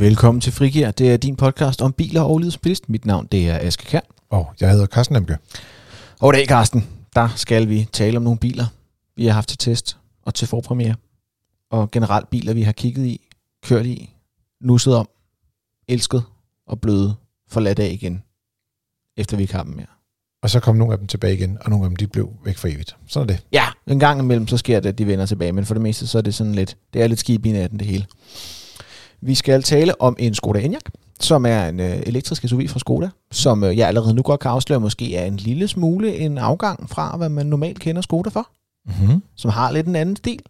Velkommen til Frigir. Det er din podcast om biler og livsbilist. Mit navn det er Aske Kjær. Og jeg hedder Carsten Emke. Og i dag, Carsten, der skal vi tale om nogle biler, vi har haft til test og til forpremiere. Og generelt biler, vi har kigget i, kørt i, nusset om, elsket og blevet forladt af igen, efter vi ikke har dem mere. Og så kom nogle af dem tilbage igen, og nogle af dem de blev væk for evigt. Sådan er det. Ja, en gang imellem så sker det, at de vender tilbage, men for det meste så er det sådan lidt, det er lidt skib i natten det hele. Vi skal tale om en Skoda Enyaq, som er en elektrisk SUV fra Skoda, som jeg allerede nu godt kan afsløre, måske er en lille smule en afgang fra, hvad man normalt kender Skoda for, som har lidt en anden stil.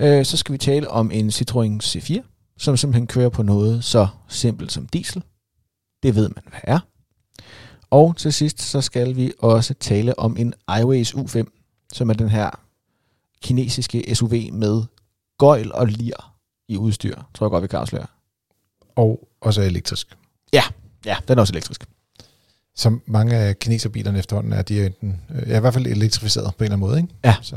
Så skal vi tale om en Citroën C4, som simpelthen kører på noget så simpelt som diesel. Det ved man, hvad er. Og til sidst, så skal vi også tale om en Aiways U5, som er den her kinesiske SUV med gøjl og lir i udstyr, tror jeg godt, vi kan afsløre. Og også elektrisk. Ja, den er også elektrisk. Som mange af kineserbilerne efterhånden er, de er enten, i hvert fald elektrificeret på en eller anden måde, ikke? Ja. Så.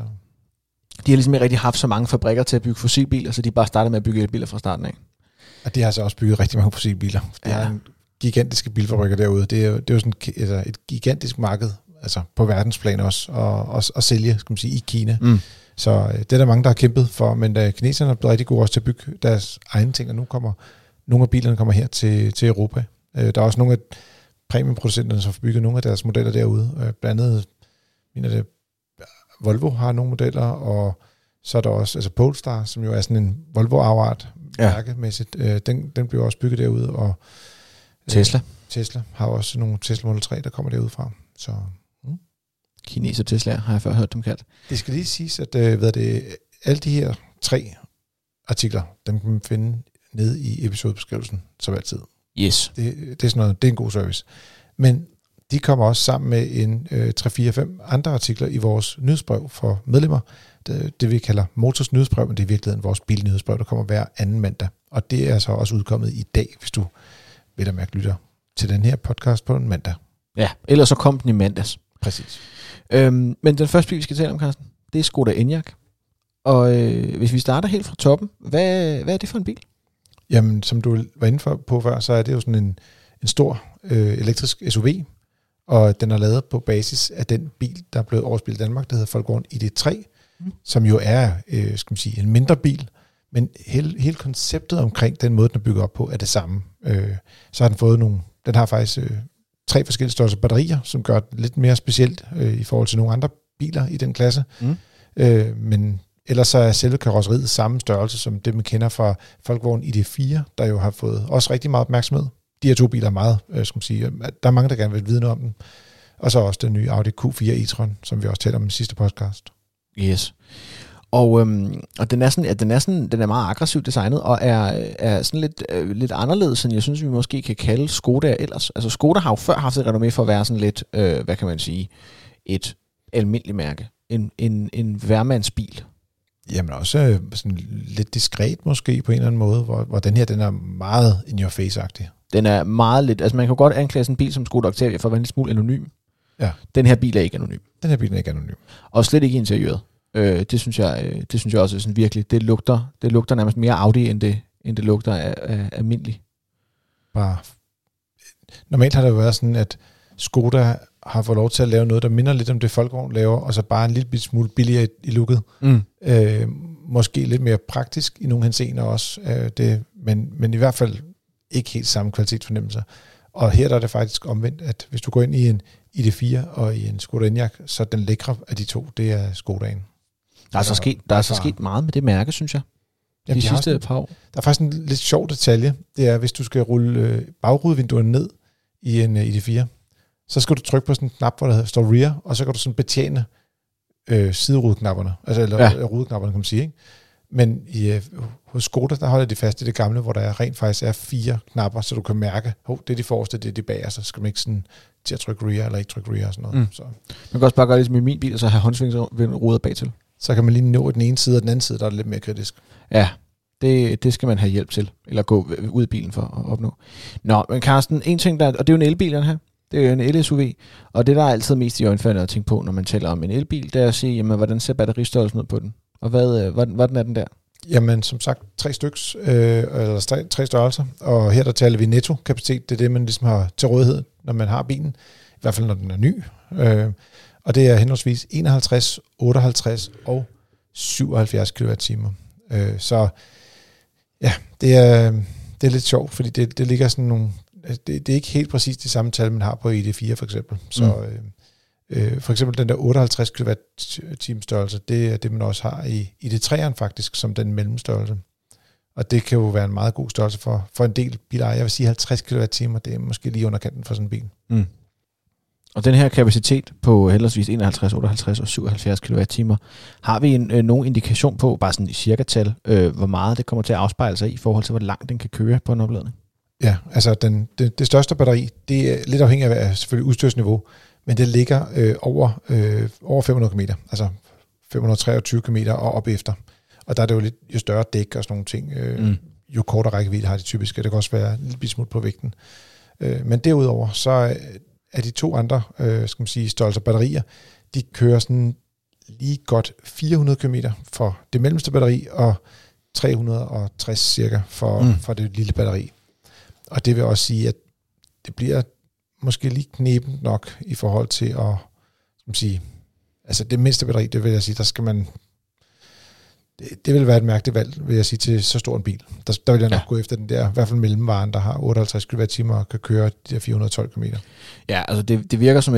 De har ligesom ikke rigtig haft så mange fabrikker til at bygge fossilbiler, så de bare startede med at bygge elbiler fra starten af. Og de har så også bygget rigtig mange fossilbiler. Det er en gigantiske bilfabrikker derude. Det er jo sådan et gigantisk marked, altså på verdensplan også, og sælge, skal man sige, i Kina. Mm. Så det er der mange, der har kæmpet for, men da kineserne er blevet rigtig gode også til at bygge deres egne ting, og nu kommer nogle af bilerne kommer her til Europa. Der er også nogle af premiumproducenterne, som har bygget nogle af deres modeller derude. Blandt andet, Volvo har nogle modeller, og så er der også altså Polestar, som jo er sådan en Volvo-afart mærkemæssigt. Den bliver også bygget derude, og Tesla har også nogle Tesla Model 3, der kommer derudefra. Så Kineser Tesla har jeg før hørt dem kaldt. Det skal lige siges, at alle de her tre artikler, dem kan man finde nede i episodebeskrivelsen, som altid. Yes. Det er sådan noget, det er en god service. Men de kommer også sammen med en 3-4-5 andre artikler i vores nyhedsbrev for medlemmer. Det vi kalder Motors nyhedsbrev, men det er i virkeligheden vores bilnyhedsbrev, der kommer hver anden mandag. Og det er så også udkommet i dag, hvis du vil at mærke lytter til den her podcast på en mandag. Ja, ellers så kom den i mandags. Præcis. Men den første bil, vi skal tale om, Carsten, det er Skoda Enyaq. Og hvis vi starter helt fra toppen, hvad er det for en bil? Jamen, som du var inde på før, så er det jo sådan en stor elektrisk SUV, og den er lavet på basis af den bil, der er blevet overspillet i Danmark, der hedder Volkswagen ID.3, som jo er, skal man sige, en mindre bil, men hele konceptet omkring den måde, den er bygget op på, er det samme. Så har den fået den har faktisk 3 forskellige størrelser batterier, som gør det lidt mere specielt i forhold til nogle andre biler i den klasse. Men ellers så er selve karrosseriet samme størrelse som det, man kender fra Volkswagen ID.4, der jo har fået også rigtig meget opmærksomhed. De her to biler er meget, skal man sige, der er mange, der gerne vil vide noget om dem. Og så også den nye Audi Q4 e-tron, som vi også talte om i sidste podcast. Yes. Og den er meget aggressivt designet og er sådan lidt anderledes, end jeg synes, vi måske kan kalde Skoda ellers. Altså Skoda har jo før haft et renommé for at være sådan lidt, hvad kan man sige, et almindeligt mærke. En hvermandsbil. Jamen også sådan lidt diskret måske på en eller anden måde, hvor den her, den er meget in your face-agtig. Den er meget lidt, altså man kan godt anklage sådan en bil som Skoda Octavia for at være en lille smule anonym. Ja. Den her bil er ikke anonym. Og slet ikke i interiøret. Det synes jeg også sådan virkelig. Det lugter nærmest mere Audi, end det lugter af almindelig. Bare. Normalt har det jo været sådan, at Skoda har fået lov til at lave noget, der minder lidt om det Volkswagen laver, og så bare en lille smule billigere i looket. Måske lidt mere praktisk i nogle henseender også, men i hvert fald ikke helt samme kvalitetsfornemmelser. Og her der er det faktisk omvendt, at hvis du går ind i en ID.4 og i en Skoda Enyaq, så den lækre af de to, det er Skodaen. Der er sket meget med det mærke, synes jeg. Jamen, de sidste par år. Der er faktisk en lidt sjov detalje. Det er, hvis du skal rulle bagrudevinduerne ned i en ID.4, så skal du trykke på sådan en knap, hvor der står rear, og så kan du sådan betjene siderudeknapperne. Altså, eller rudeknapperne, kan man sige, ikke? Men hos Skoda, der holder de fast i det gamle, hvor der rent faktisk er 4 knapper, så du kan mærke, det er de forreste, det er de bagerste, så skal man ikke sådan til at trykke rear eller ikke trykke rear og sådan noget. Så. Man kan også bare gøre ligesom i min bil, og så have håndsvingsruder bagtil. Så kan man lige nå den ene side, og den anden side, der er lidt mere kritisk. Ja, det skal man have hjælp til, eller gå ud af bilen for at opnå. Nå, men Carsten, en ting, og det er jo en elbil, den her. Det er jo en el-SUV, og det, der er altid mest i øjenfaldende at tænke på, når man taler om en elbil, det er at sige, jamen, hvordan ser batteristørrelsen ud på den? Og hvad den er den der? Jamen, som sagt, tre størrelser, og her der taler vi netto-kapacitet, det er det, man ligesom har til rådighed, når man har bilen, i hvert fald når den er ny, og det er henholdsvis 51, 58 og 77 kWh. Så ja, det er lidt sjovt, fordi det ligger sådan nogle, det er ikke helt præcis det samme tal, man har på ID.4 for eksempel, så... For eksempel den der 58 kWh størrelse, det er det, man også har i ID.3'eren faktisk, som den mellemstørrelse. Og det kan jo være en meget god størrelse for en del biler. Jeg vil sige 50 kWh, det er måske lige underkanten for sådan en bil. Mm. Og den her kapacitet på henholdsvis 51, 58 og 77 kWh, har vi nogen indikation på, bare sådan i cirka-tal, hvor meget det kommer til at afspejle sig i forhold til, hvor langt den kan køre på en opladning? Ja, altså det største batteri, det er lidt afhængig af selvfølgelig udstyrsniveau, men det ligger over 500 km, altså 523 km og op efter. Og der er det jo lidt, jo større dæk og sådan nogle ting, jo kortere rækkevidde har de typisk, og det kan også være en lille smule på vægten. Men derudover, så er de to andre, størrelser batterier, de kører sådan lige godt 400 km for det mellemste batteri, og 360 cirka for det lille batteri. Og det vil også sige, at det bliver måske lige knebent nok i forhold til at, altså det mindste batteri, det vil jeg sige, der skal man, det vil være et mærkeligt valg, vil jeg sige, til så stor en bil. Der vil jeg nok gå efter den der, i hvert fald mellemvaren, der har 58 kWh og kan køre de der 412 km. Ja, altså det virker som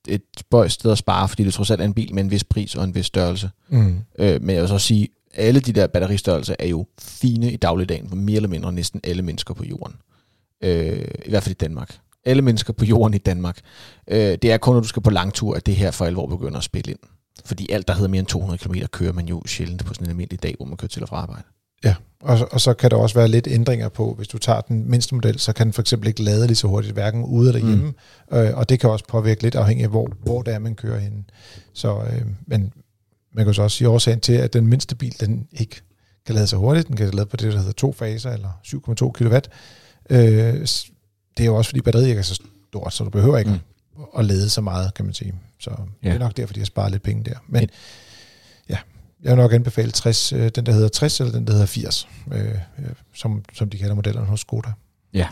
et spøjst sted at spare, fordi det trods alt er en bil med en vis pris og en vis størrelse. Mm. Men jeg vil så sige, alle de der batteristørrelser er jo fine i dagligdagen, for mere eller mindre næsten alle mennesker på jorden. I hvert fald i Danmark. Alle mennesker på jorden i Danmark. Det er kun, når du skal på langtur, at det her for alvor begynder at spille ind. Fordi alt, der hedder mere end 200 km, kører man jo sjældent på sådan en almindelig dag, hvor man kører til og fra arbejde. Ja, og så kan der også være lidt ændringer på, hvis du tager den mindste model, så kan den for eksempel ikke lade lige så hurtigt, hverken ude eller hjemme. Og det kan også påvirke lidt afhængig af, hvor det er, man kører henne. Så, men man kan så også sige årsagen til, at den mindste bil, den ikke kan lade så hurtigt, den kan lade på det, der hedder 2 faser eller 7,2 kW. Det er jo også, fordi batteriet ikke er så stort, så du behøver ikke at lade så meget, kan man sige. Så det er nok derfor, de har sparet lidt penge der. Men ja, jeg vil nok anbefale 60, den, der hedder 60, eller den, der hedder 80, som de kalder modellerne hos Skoda. Ja,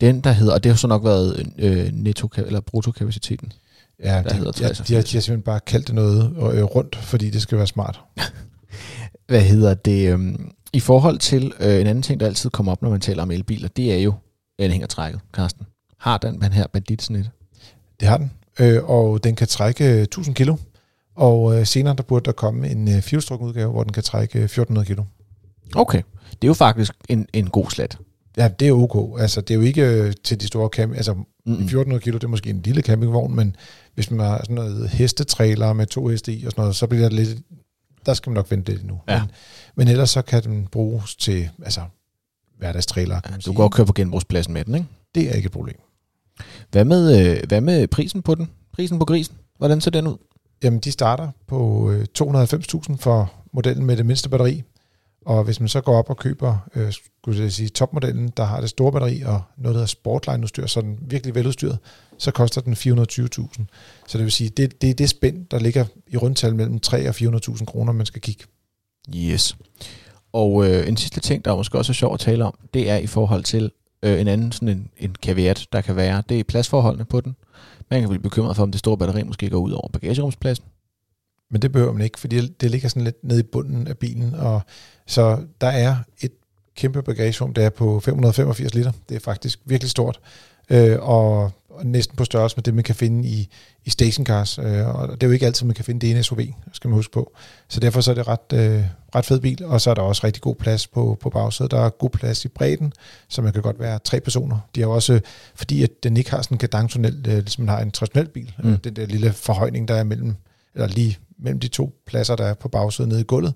den, der hedder, og det har så nok været bruttokapaciteten. Ja, de har simpelthen bare kaldt det noget rundt, fordi det skal være smart. I forhold til en anden ting, der altid kommer op, når man taler om elbiler, det er jo anhængertrækket, Carsten. Har den her bandit sådan et? Det har den, og den kan trække 1000 kilo, og senere der burde der komme en firehjulstrukket udgave, hvor den kan trække 1400 kilo. Okay, det er jo faktisk en god slat. Ja, det er ok. Altså, det er jo ikke til de store camping. Altså, 1400 kilo, det er måske en lille campingvogn, men hvis man har sådan noget hestetrailer med 2 heste i og sådan noget, så bliver det lidt... Der skal man nok vente lidt endnu. Ja. Men ellers så kan den bruges til... Altså, hverdagstrailer. Ja, du går og kører på genbrugspladsen med den, ikke? Det er ikke et problem. Hvad med prisen på den? Prisen på grisen? Hvordan ser den ud? Jamen, de starter på 290.000 for modellen med det mindste batteri. Og hvis man så går op og køber, skulle jeg sige, topmodellen, der har det store batteri og noget, der hedder sportline-udstyr, så den virkelig veludstyret, så koster den 420.000. Så det vil sige, det er det spænd, der ligger i rundtal mellem 3 og 400.000 kroner, man skal kigge. Yes. Og en sidste ting, der måske også er sjov at tale om, det er i forhold til en anden sådan en kaviat, der kan være, det er pladsforholdene på den. Man kan blive bekymret for, om det store batteri måske går ud over bagagerumspladsen. Men det behøver man ikke, fordi det ligger sådan lidt nede i bunden af bilen. Og så der er et kæmpe bagagerum, der er på 585 liter. Det er faktisk virkelig stort. Og næsten på størrelse med det, man kan finde i stationcars. Og det er jo ikke altid, man kan finde det i en SUV, skal man huske på. Så derfor så er det ret fed bil, og så er der også rigtig god plads på bagsædet. Der er god plads i bredden, så man kan godt være 3 personer. De har også, fordi at den ikke har sådan en kadangtunnel, ligesom man har en traditionel bil, den der lille forhøjning, der er lige mellem de 2 pladser, der er på bagsiden nede i gulvet.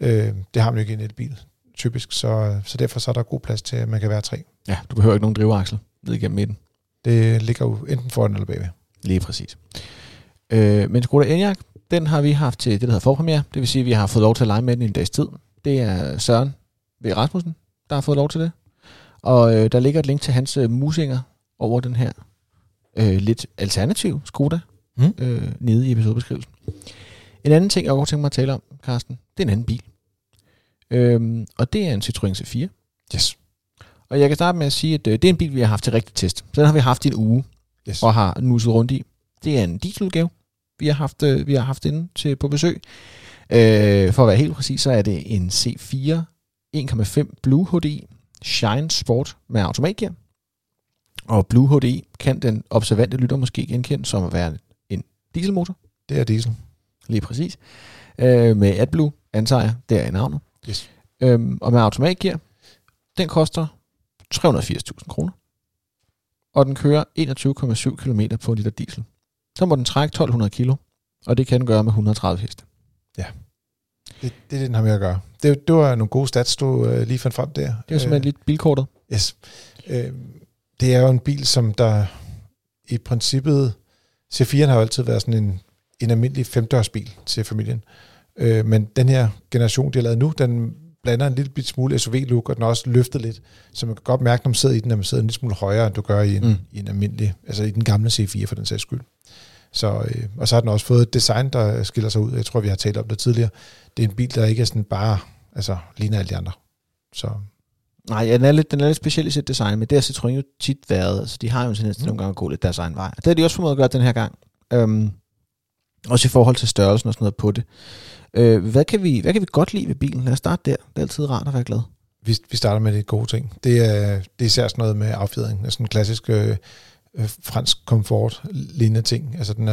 Det har man jo ikke i en elbil, typisk, så derfor så er der god plads til, at man kan være 3. Ja, du behøver ikke nogen driveaksel ned igennem midten. Det ligger jo enten foran eller bagved. Lige præcis. Men Skoda Enyaq, den har vi haft til det, der hedder forpremiere. Det vil sige, at vi har fået lov til at lege med den i en dags tid. Det er Søren W Rasmussen, der har fået lov til det. Og der ligger et link til hans musinger over den her lidt alternativ Skoda nede i episodebeskrivelsen. En anden ting, jeg godt tænker mig at tale om, Carsten, det er en anden bil. Og det er en Citroën C4. Yes. Og jeg kan starte med at sige, at det er en bil, vi har haft til rigtig test. Så den har vi haft i en uge, yes, og har nusset rundt i. Det er en dieseludgave, vi har haft inde til, på besøg. For at være helt præcis, så er det en C4 1,5 Blue HDI Shine Sport med automatgear. Og Blue HDI kan den observante lytter måske genkende som at være en dieselmotor. Det er diesel. Lige præcis. Med AdBlue, antager jeg, der er navnet. Yes. Og med automatgear, den koster 380.000 kroner. Og den kører 21,7 km på en liter diesel. Så må den trække 1200 kilo, og det kan den gøre med 130 heste. Ja, det er det, den har med at gøre. Det var nogle gode stats, du lige fandt frem der. Det er jo simpelthen lidt bilkortet. Yes. Det er jo en bil, som der i princippet... C4'en har jo altid været sådan en almindelig femdørsbil til familien. Men den her generation, de har lavet nu, den blander en lille smule SUV-look, og den er også løftet lidt. Så man kan godt mærke, når man sidder i den, at man sidder en lille smule højere, end du gør i en almindelig... Altså i den gamle C4 for den sags skyld. Så, og så har den også fået et design, der skiller sig ud. Jeg tror, vi har talt om det tidligere. Det er en bil, der ikke er sådan bare... Altså, ligner alle de andre. Så... Nej, den er lidt speciel i sit design, men det har Citroën jo tit været, så de har jo en tendens til nogle gange at gå lidt deres egen vej. Det har de også formået at gøre den her gang. Også i forhold til størrelsen og sådan noget på det. Hvad kan vi godt lide ved bilen? Lad os starte der. Det er altid rart at være glad. Vi starter med de gode ting. Det er især sådan noget med affjedring. Sådan en klassisk fransk komfort-lignende ting. Altså den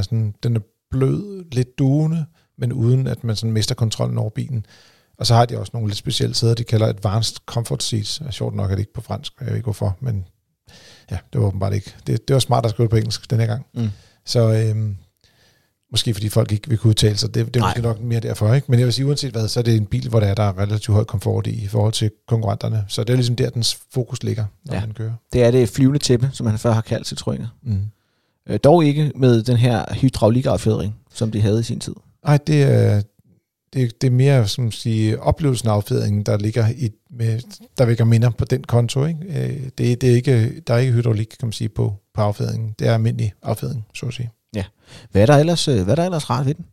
er blød, lidt duende, men uden at man sådan mister kontrollen over bilen. Og så har de også nogle lidt specielle sæder, de kalder advanced comfort seats. Sjovt nok er det ikke på fransk, jeg ved ikke hvorfor, men ja, det var åbenbart ikke. Det var smart at skrive på engelsk den her gang. Så måske fordi folk ikke vil kunne udtale sig, det er måske nok mere derfor, ikke? Men jeg vil sige, uanset hvad, så er det en bil, hvor der er relativt høj komfort i forhold til konkurrenterne. Så det er ligesom der, dens fokus ligger, når man kører. Det er det flyvende tæppe, som han før har kaldt Citroën. Dog ikke med den her hydraulikaffjedring, som de havde i sin tid. Nej, det er... Det er mere, som sige, oplevelsen af affjedringen, der ligger der vækker minder på den konto, ikke? Det er ikke, der er ikke hydraulik, kan man sige, på affjedringen. Det er almindelig affjedring, så at sige. Ja. Hvad er der ellers rart ved den?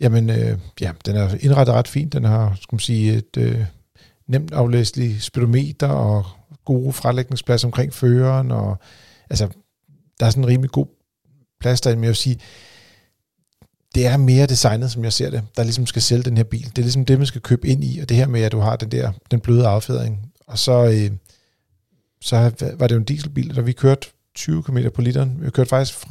Jamen, den er indrettet ret fint. Den har, skal man sige, et nemt aflæseligt speedometer og gode frelægningsplads omkring føreren, og altså, der er sådan en rimelig god plads derinde, men jeg vil sige, det er mere designet, som jeg ser det, der ligesom skal sælge den her bil. Det er ligesom det, man skal købe ind i, og det her med, at du har den bløde affjedring. Og så var det jo en dieselbil, der vi kørte 20 km på literen. Vi kørte faktisk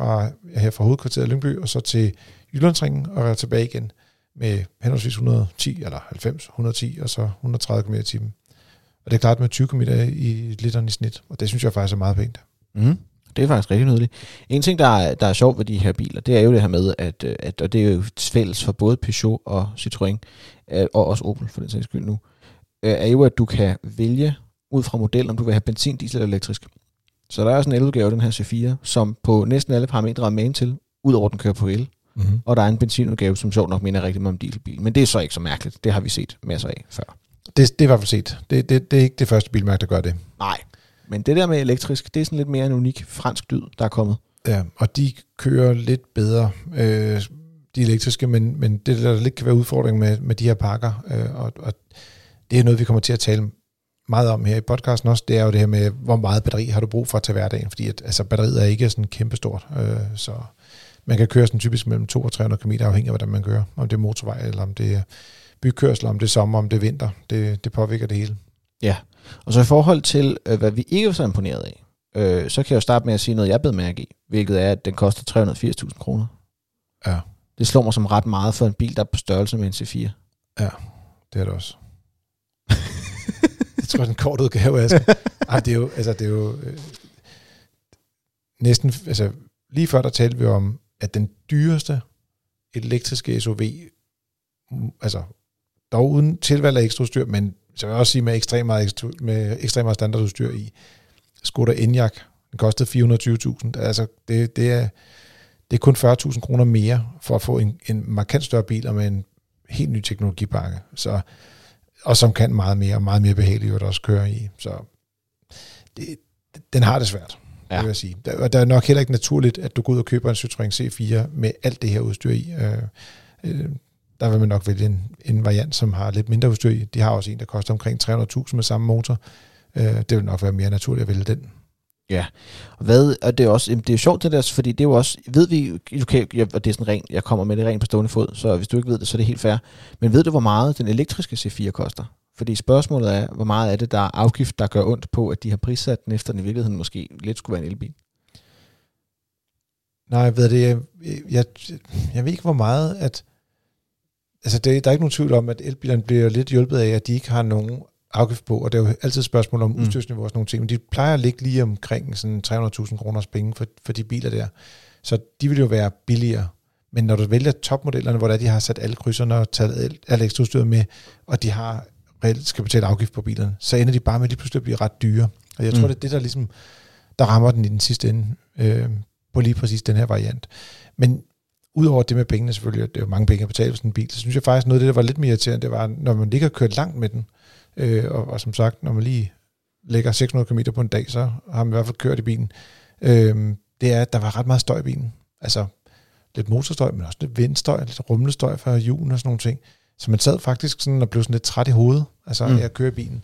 her fra hovedkvarteret Lyngby, og så til Jyllandsringen, og tilbage igen med henholdsvis 110, eller 90, 110, og så 130 km i timen. Og det er klart med 20 km i literen i snit, og det synes jeg faktisk er meget pænt. Det er faktisk rigtig nydeligt. En ting, der er sjovt ved de her biler, det er jo det her med, at og det er jo fælles for både Peugeot og Citroën, og også Opel for den sags skyld nu, er jo, at du kan vælge ud fra model, om du vil have benzin, diesel eller elektrisk. Så der er også en eludgave, den her C4, som på næsten alle parametre er magen til, udover den kører på el. Og der er en benzinudgave, som sjovt nok minder rigtig meget om dieselbil. Men det er så ikke så mærkeligt. Det har vi set masser af før. Det er i hvert fald set. Det er ikke det første bilmærke, der gør det. Nej. Men det der med elektrisk, det er sådan lidt mere en unik fransk dyd, der er kommet. Ja, og de kører lidt bedre, de elektriske, men det der lidt kan være udfordring med de her pakker, og det er noget, vi kommer til at tale meget om her i podcasten også, det er jo det her med, hvor meget batteri har du brug for til hverdagen, fordi at, altså, batteriet er ikke sådan kæmpestort, så man kan køre sådan typisk mellem 200 og 300 km, afhængig af, hvordan man kører, om det er motorvej, eller om det er bykørsel, om det er sommer, om det er vinter, det påvirker det hele. Ja, og så i forhold til, hvad vi ikke var så imponeret af, så kan jeg jo starte med at sige noget, jeg bed mærke i, hvilket er, at den koster 380.000 kroner. Ja. Det slår mig som ret meget for en bil, der er på størrelse med en C4. Ja, det er det også. Jeg tror, den korte udgave, altså. Ej, det er jo næsten, altså lige før der talte vi om, at den dyreste elektriske SUV, altså dog uden tilvalg af ekstraudstyr, men så vil jeg også sige, med ekstremt meget standardudstyr i. Skoda Enyaq, den kostede 420.000. Altså, det er kun 40.000 kroner mere for at få en markant større bil og med en helt ny teknologipakke. Så, og som kan meget mere og meget mere behageligt at også køre i. Så den har det svært, det vil jeg sige. Der er nok heller ikke naturligt, at du går ud og køber en Citroën C4 med alt det her udstyr i. der vil man nok vælge en variant, som har lidt mindre udstyr. De har også en, der koster omkring 300.000 med samme motor. Det vil nok være mere naturligt at vælge den. Ja, hvad, og det er også, det er sjovt det der, fordi det er jo også, ved vi, okay, og det er sådan rent, jeg kommer med det rent på stående fod, så hvis du ikke ved det, så er det helt fair. Men ved du, hvor meget den elektriske C4 koster? Fordi spørgsmålet er, hvor meget er det, der er afgift, der gør ondt på, at de har prissat den, efter den i virkeligheden måske lidt skulle være en elbil? Nej, ved det, jeg ved ikke, hvor meget, at, altså det, der er ikke nogen tvivl om, at elbilerne bliver lidt hjulpet af, at de ikke har nogen afgift på, og det er jo altid et spørgsmål om udstyrsniveau og sådan nogle ting, men de plejer at ligge lige omkring sådan 300.000 kroners penge for de biler der. Så de vil jo være billigere. Men når du vælger topmodellerne, hvor der de har sat alle krydserne og taget alt ekstra udstyr med, og de har reelt skal betale afgift på bilerne, så ender de bare med lige pludselig at blive ret dyre. Og jeg tror, det er det, der ligesom, der rammer den i den sidste ende, på lige præcis den her variant. Men udover det med pengene selvfølgelig, det er jo mange penge at betale for sådan en bil, så synes jeg faktisk noget af det, der var lidt mere irriterende, det var, når man ligger og kører langt med den, og som sagt, når man lige lægger 600 km på en dag, så har man i hvert fald kørt i bilen. Det er, at der var ret meget støj i bilen. Altså lidt motorstøj, men også lidt vindstøj, lidt rumlestøj fra hjulene og sådan nogle ting. Så man sad faktisk sådan og blev sådan lidt træt i hovedet, altså at køre i bilen.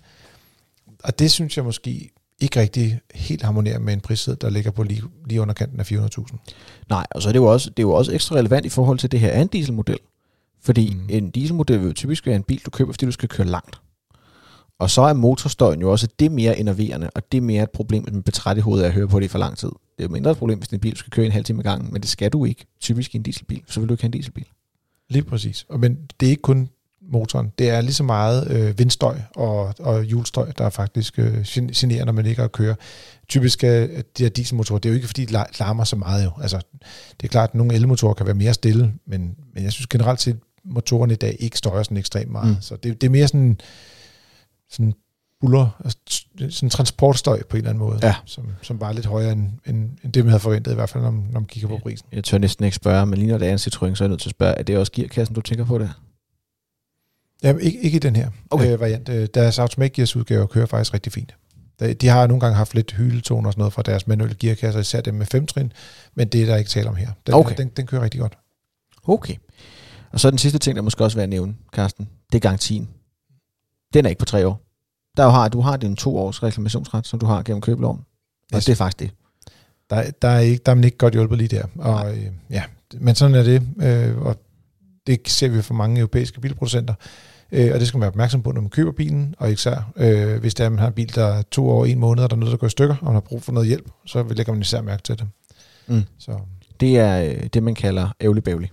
Og det synes jeg måske ikke rigtig helt harmonerer med en prissæde, der ligger på lige under kanten af 400.000. Nej, og så er det jo også, ekstra relevant i forhold til det her en dieselmodel. Fordi en dieselmodel vil jo typisk være en bil, du køber, fordi du skal køre langt. Og så er motorstøjen jo også det mere enerverende, og det mere et problem, at man bliver træt i hovedet af at høre på det for lang tid. Det er jo mindre et problem, hvis en bil skal køre en halv time ad gangen, men det skal du ikke. Typisk i en dieselbil, så vil du ikke have en dieselbil. Lige præcis. Men det er ikke kun motoren. Det er lige så meget vindstøj og hjulstøj, der faktisk generer, når man ligger og kører. Typisk er de her dieselmotorer, det er jo ikke fordi, de larmer så meget jo. Altså, det er klart, at nogle elmotorer kan være mere stille, men jeg synes generelt set, motorerne i dag ikke støjer sådan ekstremt meget. Så det er mere sådan buller, altså sådan transportstøj på en eller anden måde, ja. som var lidt højere end det, man havde forventet, i hvert fald, når man kigger på prisen. Jeg tør næsten ikke spørge, men lige når det er en Citroën, så er jeg nødt til at spørge, er det også gearkassen, du tænker på det? Jamen, ikke i den her variant. Deres automatgearsudgave kører faktisk rigtig fint. De har nogle gange haft lidt hyletoner og sådan noget fra deres manuelle gearkasser, især dem med 5-trin, men det er der ikke tale om her. Den kører rigtig godt. Okay. Og så den sidste ting, der måske også være at nævne, Carsten, det er garantien. Den er ikke på 3 år. Du har din 2-års reklamationsret, som du har gennem købeloven. Og yes. Det er faktisk det. Der er man ikke godt hjulpet lige der. Og, men sådan er det. Og det ser vi for mange europæiske bilproducenter. Og det skal man være opmærksom på, når man køber bilen. Og især, hvis der man har en bil, der er 2 år og 1 måned, og der er noget, der går i stykker, og man har brug for noget hjælp, så lægger man især mærke til det. Så. Det er det, man kalder ævlig-bævlig.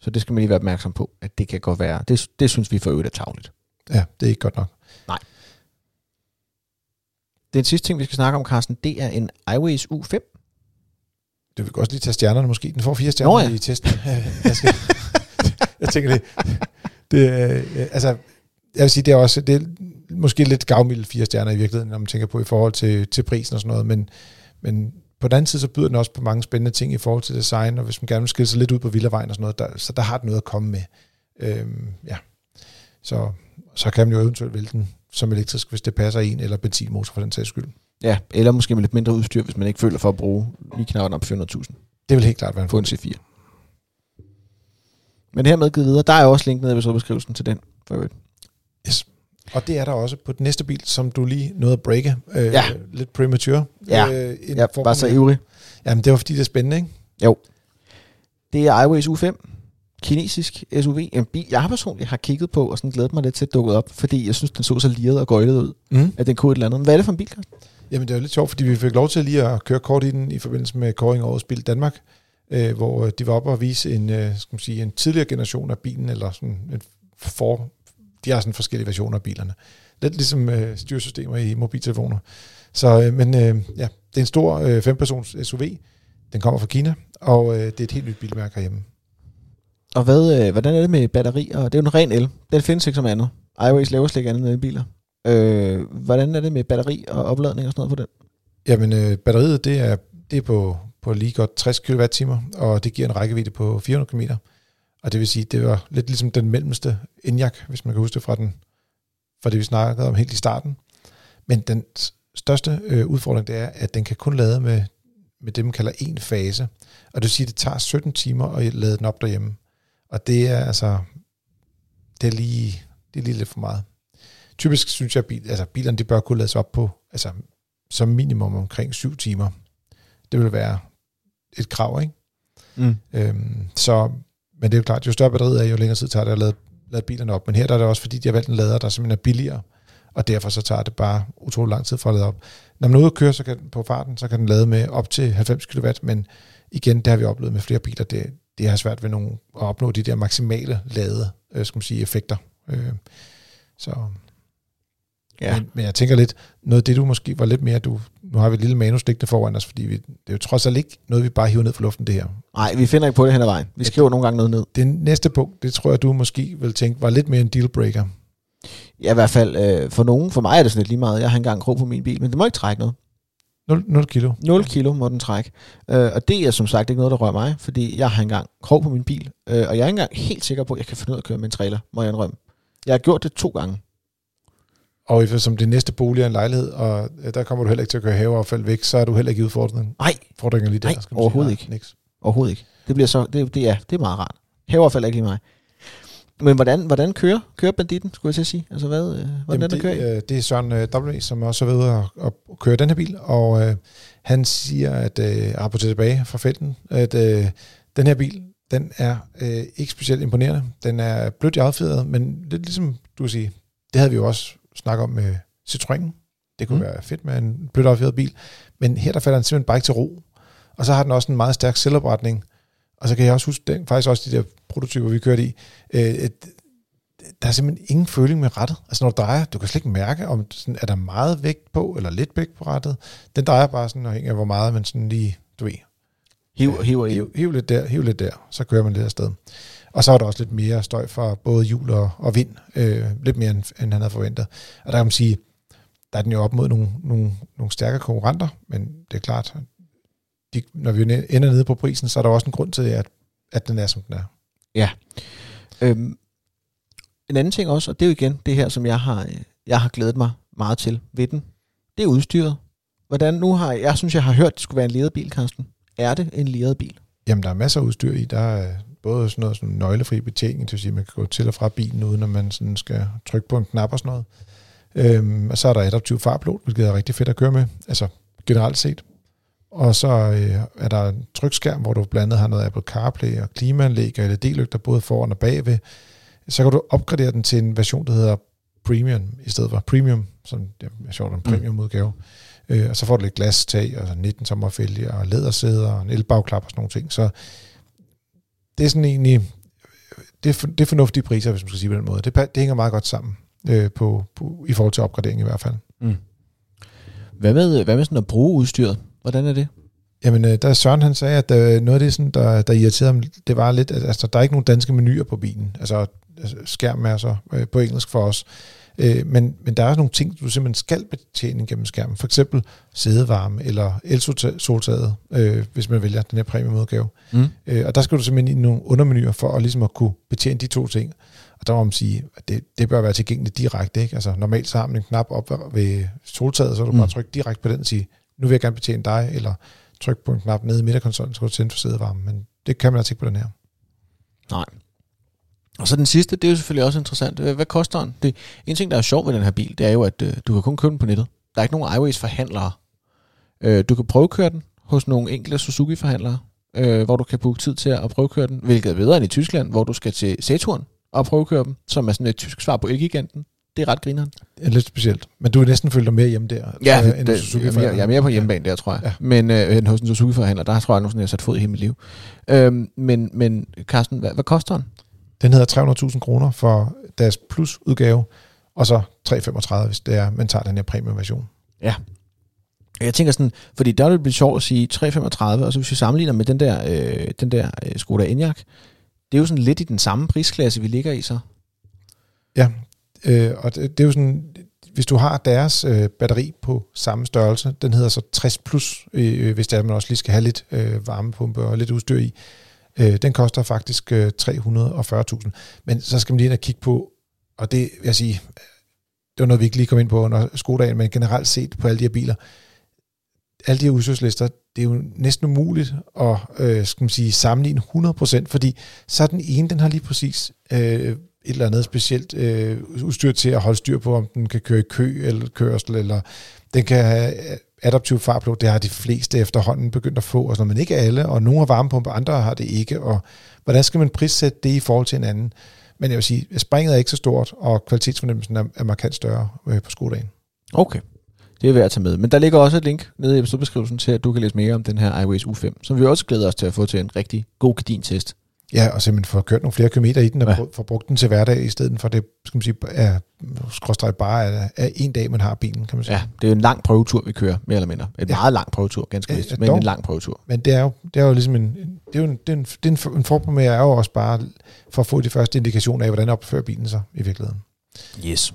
Så det skal man lige være opmærksom på, at det kan godt være. Det synes vi for øvrigt er tarveligt. Ja, det er ikke godt nok. Nej. Den sidste ting, vi skal snakke om, Carsten, det er en Aiways U5. Det vil også lige tage stjernerne måske. Den får 4 stjerner i testen. Jeg tænker det altså, jeg vil sige, det er også det er måske lidt gavmildt 4 stjerner i virkeligheden, når man tænker på i forhold til prisen og sådan noget, men på den anden side, så byder den også på mange spændende ting i forhold til design, og hvis man gerne vil skille sig lidt ud på villavejen og sådan noget, så der har den noget at komme med. Så kan man jo eventuelt vælge den som elektrisk, hvis det passer en, eller benzinmotor for den sags skyld. Ja, eller måske med lidt mindre udstyr, hvis man ikke føler for at bruge lige knappen op 400.000. Det vil helt klart være en C4. Men hermed givet videre, der er også link nede i beskrivelsen til den. Yes. Og det er der også på den næste bil, som du lige nåede at breake. Lidt premature. Ja, bare så ivrig. Jamen, det var fordi, det er spændende, ikke? Jo. Det er Aiways U5. Kinesisk SUV, en bil, jeg personligt har kigget på, og sådan glædet mig lidt til at dukke op, fordi jeg synes, den så liret og gøjlet ud, at den kunne et eller andet. Hvad er det for en bil, Carsten? Jamen, det er jo lidt sjovt, fordi vi fik lov til lige at køre kort i den i forbindelse med kåring af Årets Bil Danmark, hvor de var oppe og vise en tidligere generation af bilen, eller sådan de har sådan forskellige versioner af bilerne. Lidt ligesom styresystemer i mobiltelefoner. Så, det er en stor 5-persons SUV. Den kommer fra Kina, og det er et helt nyt bilmærke herhjemme. Og hvordan er det med batterier? Det er jo en ren el. Den findes ikke som andet. Aiways laver slet ikke andet end elbiler. Hvordan er det med batteri og opladning og sådan noget på den? Jamen, batteriet det er på lige godt 60 kWh, og det giver en rækkevidde på 400 km. Og det vil sige, det var lidt ligesom den mellemste Enyaq, hvis man kan huske det fra det, vi snakkede om helt i starten. Men den største udfordring, det er, at den kan kun lade med det, man kalder 1 fase. Og det vil sige, at det tager 17 timer at lade den op derhjemme. Og det er altså, det er lige lidt for meget. Typisk synes jeg, bilerne de bør kunne lades op på, altså som minimum omkring 7 timer. Det vil være et krav, ikke? Mm. Men det er jo klart, jo større batteriet er, jo længere tid tager det at lade bilerne op. Men her der er det også, fordi de har valgt en lader, der simpelthen er billigere, og derfor så tager det bare utrolig lang tid for at lade op. Når man er ude og kører, så kan den, på farten, så kan den lade med op til 90 kW, men igen, det har vi oplevet med flere biler, det har svært ved nogen at opnå de der maksimale lade, skal man sige, effekter. Så ja. Men jeg tænker lidt, noget af det du måske var lidt mere, nu har vi et lille manus liggende foran os, fordi det er jo trods alt ikke noget, vi bare hiver ned fra luften, det her. Nej, vi finder ikke på det hen ad vejen. Vi skriver nogle gange noget ned. Det næste punkt, det tror jeg, du måske vil tænke, var lidt mere en dealbreaker. Ja, i hvert fald for nogen. For mig er det sådan lidt lige meget. Jeg har engang krog på min bil, men det må ikke trække noget. 0 kilo. 0 kilo må den trække. Og det er som sagt ikke noget, der rører mig, fordi jeg har engang krog på min bil, og jeg er ikke engang helt sikker på, at jeg kan finde ud af at køre med en trailer, må jeg indrømme. Jeg har gjort det 2 gange. Og som det næste bolig er en lejlighed, og der kommer du heller ikke til at køre haveaffald væk, så er du heller ikke i udfordringen. Nej, lige der, nej, skal overhovedet sige. Nej, ikke. Overhovedet ikke. Det bliver så, det er meget rart. Haveaffald er ikke lige mig. Men hvordan kører banditten, skulle jeg til at sige? Altså hvad, hvordan den kører? Det er Søren W, som også er ved at køre den her bil, og han siger, at rapporterer tilbage fra felten, at den her bil, den er ikke specielt imponerende. Den er blødt i affjedret, men lidt ligesom, du vil sige, det havde vi jo også snakket om med Citroën. Det kunne være fedt med en blødt affjedret bil, men her der falder den simpelthen bare ikke til ro. Og så har den også en meget stærk selvopretning. Og så kan jeg også huske, faktisk også de der prototyper, vi kørte i, der er simpelthen ingen føling med rattet. Altså når du drejer, du kan slet ikke mærke, om sådan, er der meget vægt på, eller lidt vægt på rattet. Den drejer bare sådan, afhængig af hvor meget, men sådan lige, du ved. Hiv lidt der, så kører man lidt afsted. Og så er der også lidt mere støj fra både hjul og vind, lidt mere end han havde forventet. Og der kan man sige, der er den jo op mod nogle stærke konkurrenter, men det er klart, når vi ender nede på prisen, så er der også en grund til, at den er, som den er. Ja. En anden ting også, og det er jo igen det her, som jeg har glædet mig meget til ved den, det er udstyret. Hvordan nu har jeg synes, jeg har hørt, det skulle være en leret bil, Carsten. Er det en leret bil? Jamen, der er masser af udstyr i. Der er både sådan noget som nøglefri betjening, til at sige, at man kan gå til og fra bilen, uden at man sådan skal trykke på en knap og sådan noget. Og så er der adaptiv fartpilot, hvilket er rigtig fedt at køre med. Altså, generelt set. Og så er der en trykskærm, hvor du blandt andet har noget Apple CarPlay og klimaanlæg og LED-lygter både foran og bagved. Så kan du opgradere den til en version, der hedder Premium, i stedet for Premium, som jeg sjovt en Premium-udgave. Og så får du lidt glastag og 19 tommerfælge og lædersæder og en elbagklap og sådan nogle ting. Så det er sådan egentlig, det er fornuftige priser, hvis man skal sige på den måde. Det hænger meget godt sammen i forhold til opgradering i hvert fald. Mm. Hvad med sådan at bruge udstyret? Hvordan er det? Jamen, der Søren han sagde, at noget af det, sådan, der irriterede ham, det var lidt, at altså, der er ikke nogen danske menuer på bilen. Altså, skærmen er så på engelsk for os. Men der er også nogle ting, du simpelthen skal betjene gennem skærmen. For eksempel sædevarme eller el-soltaget, hvis man vælger den her premiumudgave. Mm. Og der skal du simpelthen i nogle undermenuer for at, ligesom at kunne betjene de 2 ting. Og der må man sige, at det bør være tilgængeligt direkte. Ikke? Altså, normalt så har man en knap op ved soltaget, så du bare trykker direkte på den og siger, nu vil jeg gerne betjene dig, eller trykke på en knap nede i midterkonsollen, så kan du tænde for sædevarmen, men det kan man altså ikke på den her. Nej. Og så den sidste, det er jo selvfølgelig også interessant. Hvad koster den? En ting, der er sjov ved den her bil, det er jo, at du kan kun købe den på nettet. Der er ikke nogen Aiways-forhandlere. Du kan prøvekøre den hos nogle enkelte Suzuki-forhandlere, hvor du kan booke tid til at prøvekøre den, hvilket er bedre end i Tyskland, hvor du skal til Saturn og prøvekøre dem, som er sådan et tysk svar på Elgiganten. Det er ret grineren. Det er lidt specielt. Men du vil næsten føle dig mere hjemme der. Ja, end jeg er mere på hjemmebane der, tror jeg. Ja. Men hos en Suzuki-forhandler, der tror jeg nogensinde, jeg har sat fod i hele mit liv. Men Carsten, hvad koster den? Den hedder 300.000 kroner for deres plusudgave, og så 335, hvis det er, man tager den her premiumversion. Ja. Jeg tænker sådan, fordi der vil det blive sjovt at sige 335, og så hvis vi sammenligner med den der Skoda Enyaq, det er jo sådan lidt i den samme prisklasse, vi ligger i så. Ja. Og det er jo sådan, hvis du har deres batteri på samme størrelse, den hedder så 60 plus, hvis der man også lige skal have lidt varmepumpe og lidt udstyr i, den koster faktisk 340.000. Men så skal man lige ind og kigge på, og det vil jeg sige, det var noget, vi ikke lige kom ind på under Skodaen, men generelt set på alle de her biler, alle de her udstyrslister, det er jo næsten umuligt at skal man sige, sammenligne 100%, fordi så den ene, den har lige præcis et eller andet specielt udstyr til at holde styr på, om den kan køre i kø eller kørsel, eller den kan have adaptiv fartblå. Det har de fleste efterhånden begyndt at få, og sådan, men ikke alle, og nogle har varmepumpe, andre har det ikke, og hvordan skal man prissætte det i forhold til en anden? Men jeg vil sige, springet er ikke så stort, og kvalitetsfornemmelsen er markant større på Skodaen. Okay. Det er værd at tage med. Men der ligger også et link nede i episodebeskrivelsen til, at du kan læse mere om den her Aiways U5, som vi også glæder os til at få til en rigtig god gedin test. Ja, og simpelthen få kørt nogle flere kilometer i den, og få brugt den til hverdag, i stedet for det, skal man sige, bare er en dag, man har bilen, kan man sige. Ja, det er en lang prøvetur, vi kører, mere eller mindre. Meget lang prøvetur, ganske vist, men dog, en lang prøvetur. Men det er jo, ligesom en forpremiere er jo også bare for at få de første indikationer af, hvordan opfører bilen sig i virkeligheden. Yes.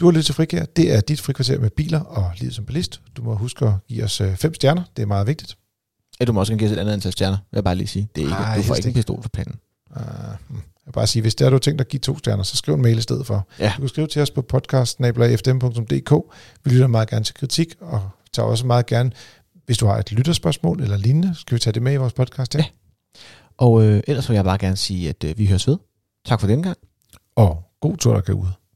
Du har lyttet til Frikvarter. Det er dit frikvarter med biler og livet som bilist. Du må huske at give os 5 stjerner. Det er meget vigtigt. Ja, du må også gerne give os et andet antal stjerner, vil jeg bare lige sige. Det er ikke, du får ikke en pistol for planen. Jeg vil bare sige, hvis der du tænkt at give 2 stjerner, så skriv en mail i stedet for. Ja. Du kan skrive til os på podcast@fdm.dk. Vi lytter meget gerne til kritik, og tager også meget gerne, hvis du har et lytterspørgsmål eller lignende, skal vi tage det med i vores podcast her. Ja. Og ellers vil jeg bare gerne sige, at vi høres ved. Tak for denne gang. Og god tur, der går ud.